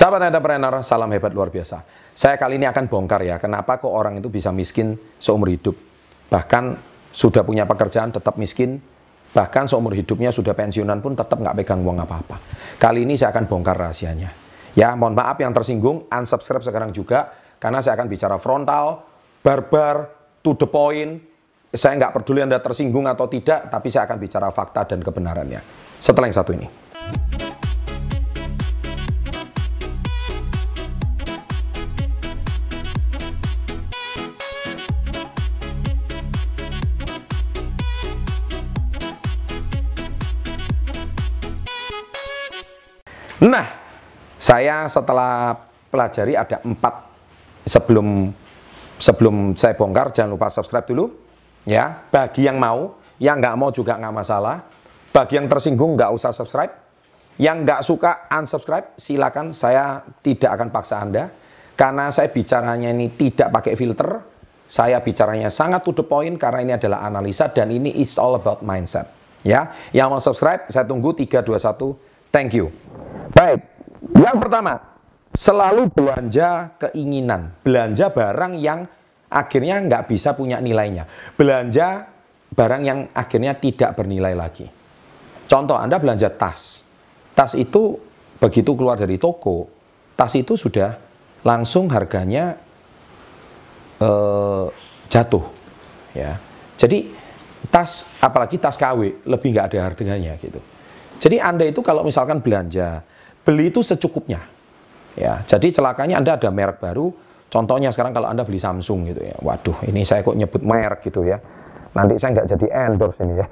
Sahabat entrepreneur, salam hebat luar biasa. Saya kali ini akan bongkar ya, kenapa kok orang itu bisa miskin seumur hidup. Bahkan sudah punya pekerjaan tetap miskin, bahkan seumur hidupnya sudah pensiunan pun tetap nggak pegang uang apa-apa. Kali ini saya akan bongkar rahasianya. Ya, mohon maaf yang tersinggung, unsubscribe sekarang juga, karena saya akan bicara frontal, barbar, to the point. Saya nggak peduli Anda tersinggung atau tidak, tapi saya akan bicara fakta dan kebenarannya. Setelah yang satu ini. Nah, saya setelah pelajari ada 4 sebelum saya bongkar, jangan lupa subscribe dulu. Ya, bagi yang mau, yang nggak mau juga nggak masalah. Bagi yang tersinggung nggak usah subscribe, yang nggak suka unsubscribe, silakan. Saya tidak akan paksa Anda, karena saya bicaranya ini tidak pakai filter. Saya bicaranya sangat to the point, karena ini adalah analisa dan ini is all about mindset. Ya, yang mau subscribe, saya tunggu 3, 2, 1, thank you. Baik, yang pertama, selalu belanja keinginan, belanja barang yang akhirnya nggak bisa punya nilainya. Belanja barang yang akhirnya tidak bernilai lagi. Contoh, Anda belanja tas. Tas itu begitu keluar dari toko, tas itu sudah langsung harganya jatuh. Ya. Jadi tas, apalagi tas KW, lebih nggak ada harganya gitu. Jadi Anda itu kalau misalkan belanja, beli itu secukupnya. Ya. Jadi celakanya Anda ada merek baru. Contohnya sekarang kalau Anda beli Samsung gitu ya, waduh ini saya kok nyebut merek gitu ya, nanti saya nggak jadi endorse ini ya.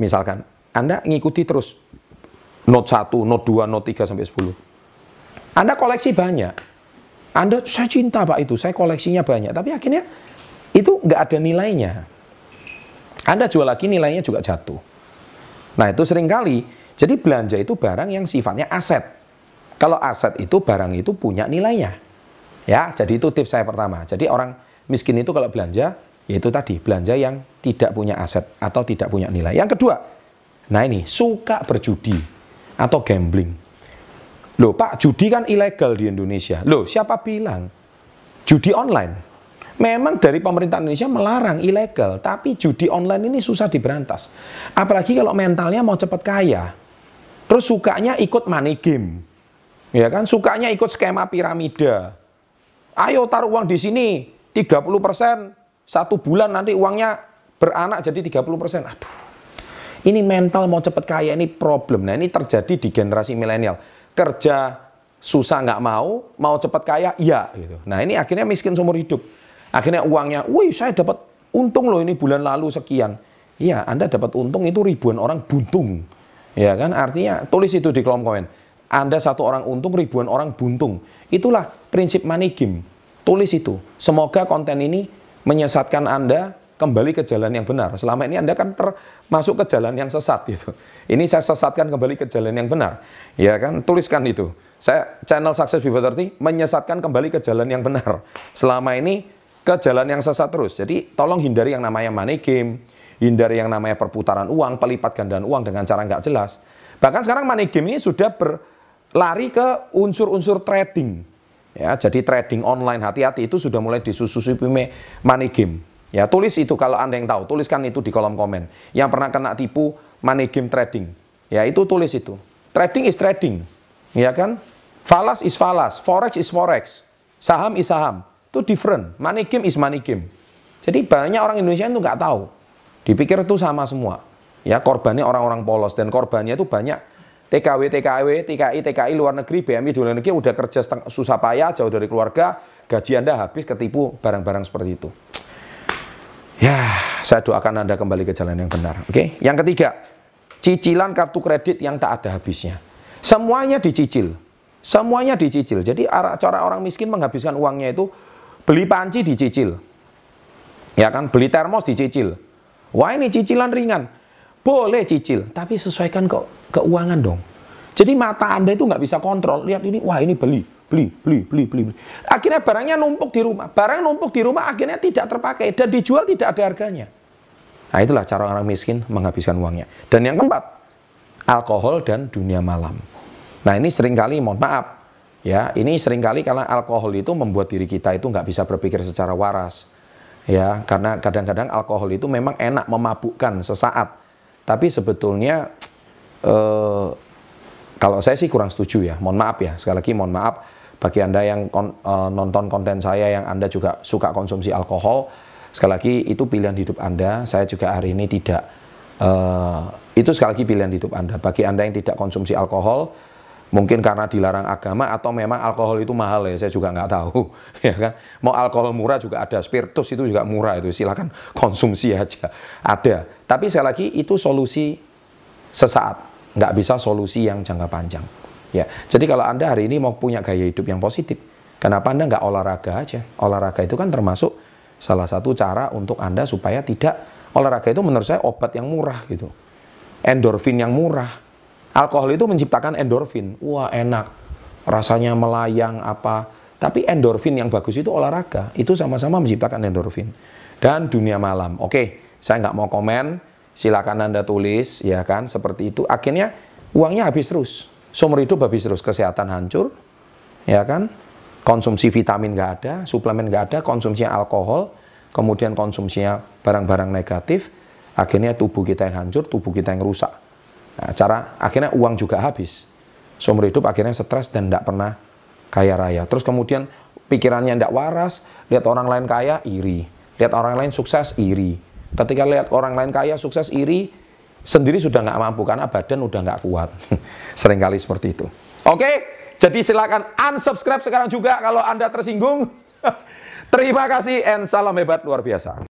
Misalkan Anda ngikuti terus Note 1, Note 2, Note 3 sampai 10. Anda koleksi banyak, Anda, saya cinta Pak itu, saya koleksinya banyak, tapi akhirnya itu nggak ada nilainya. Anda jual lagi nilainya juga jatuh. Nah itu seringkali, jadi belanja itu barang yang sifatnya aset. Kalau aset itu barang itu punya nilainya. Ya, jadi itu tips saya pertama. Jadi orang miskin itu kalau belanja, yaitu tadi, belanja yang tidak punya aset atau tidak punya nilai. Yang kedua, nah ini, suka berjudi atau gambling. Loh Pak, judi kan ilegal di Indonesia. Loh, siapa bilang? Judi online. Memang dari pemerintah Indonesia melarang ilegal, tapi judi online ini susah diberantas. Apalagi kalau mentalnya mau cepat kaya, terus sukanya ikut money game. Ya kan, sukanya ikut skema piramida. Ayo taruh uang di sini 30%, 1 bulan nanti uangnya beranak jadi 30%. Aduh, ini mental mau cepat kaya ini problem. Nah ini terjadi di generasi milenial. Kerja susah nggak mau, mau cepat kaya iya gitu. Nah ini akhirnya miskin seumur hidup. Akhirnya uangnya, wih saya dapat untung loh ini bulan lalu sekian. Iya Anda dapat untung itu ribuan orang buntung. Ya kan artinya tulis itu di kolom komen. Anda 1 orang untung, ribuan orang buntung. Itulah prinsip money game. Tulis itu. Semoga konten ini menyesatkan Anda kembali ke jalan yang benar. Selama ini Anda kan termasuk ke jalan yang sesat gitu. Ini saya sesatkan kembali ke jalan yang benar. Ya kan? Tuliskan itu. Saya channel Success Before 30 menyesatkan kembali ke jalan yang benar. Selama ini ke jalan yang sesat terus. Jadi tolong hindari yang namanya money game, hindari yang namanya perputaran uang, pelipat gandaan uang dengan cara nggak jelas. Bahkan sekarang money game ini sudah lari ke unsur-unsur trading, ya. Jadi trading online hati-hati itu sudah mulai disusupi money game. Ya tulis itu kalau Anda yang tahu, tuliskan itu di kolom komen. Yang pernah kena tipu money game trading, ya itu tulis itu. Trading is trading, ya kan? Falas is falas, forex is forex, saham is saham. Itu different. Money game is money game. Jadi banyak orang Indonesia itu nggak tahu, dipikir itu sama semua. Ya korbannya orang-orang polos dan korbannya itu banyak. TKW, TKI luar negeri, BMI di luar negeri udah kerja susah payah, jauh dari keluarga, gaji Anda habis ketipu barang-barang seperti itu. Ya, saya doakan Anda kembali ke jalan yang benar. Oke, yang ketiga, cicilan kartu kredit yang tak ada habisnya. Semuanya dicicil, semuanya dicicil. Jadi cara orang miskin menghabiskan uangnya itu beli panci dicicil, ya kan? Beli termos dicicil. Wah ini cicilan ringan, boleh cicil, tapi sesuaikan kok keuangan dong. Jadi mata Anda itu nggak bisa kontrol. Lihat ini, wah ini beli. Akhirnya barangnya numpuk di rumah. Barang numpuk di rumah akhirnya tidak terpakai dan dijual tidak ada harganya. Nah itulah cara orang miskin menghabiskan uangnya. Dan yang keempat, alkohol dan dunia malam. Nah ini seringkali mohon maaf, Ya, ini seringkali karena alkohol itu membuat diri kita itu nggak bisa berpikir secara waras. Ya, karena kadang-kadang alkohol itu memang enak memabukkan sesaat. Tapi sebetulnya kalau saya sih kurang setuju ya. Mohon maaf ya, sekali lagi mohon maaf bagi Anda yang nonton konten saya yang Anda juga suka konsumsi alkohol. Sekali lagi itu pilihan hidup Anda, saya juga hari ini tidak. Itu sekali lagi pilihan hidup Anda. Bagi Anda yang tidak konsumsi alkohol, mungkin karena dilarang agama atau memang alkohol itu mahal ya, saya juga nggak tahu. Ya kan? Mau alkohol murah juga ada, spiritus itu juga murah itu, silakan konsumsi aja, ada. Tapi sekali lagi itu solusi sesaat, nggak bisa solusi yang jangka panjang. Ya, jadi kalau Anda hari ini mau punya gaya hidup yang positif, kenapa Anda nggak olahraga aja? Olahraga itu kan termasuk salah satu cara untuk Anda supaya tidak, olahraga itu menurut saya obat yang murah gitu, endorfin yang murah. Alkohol itu menciptakan endorfin, wah enak, rasanya melayang apa. Tapi endorfin yang bagus itu olahraga, itu sama-sama menciptakan endorfin. Dan dunia malam, oke, saya nggak mau komen, silakan Anda tulis, ya kan, seperti itu. Akhirnya uangnya habis terus, seumur hidup habis terus, kesehatan hancur, ya kan, konsumsi vitamin nggak ada, suplemen nggak ada, konsumsinya alkohol, kemudian konsumsinya barang-barang negatif, akhirnya tubuh kita yang hancur, tubuh kita yang rusak. Nah, akhirnya uang juga habis. Seumur hidup akhirnya stres dan tidak pernah kaya raya. Terus kemudian pikirannya tidak waras, lihat orang lain kaya, iri. Lihat orang lain sukses, iri. Ketika lihat orang lain kaya, sukses, iri, sendiri sudah nggak mampu karena badan udah nggak kuat. Seringkali seperti itu. Oke, jadi silakan unsubscribe sekarang juga kalau Anda tersinggung. Terima kasih and salam hebat luar biasa.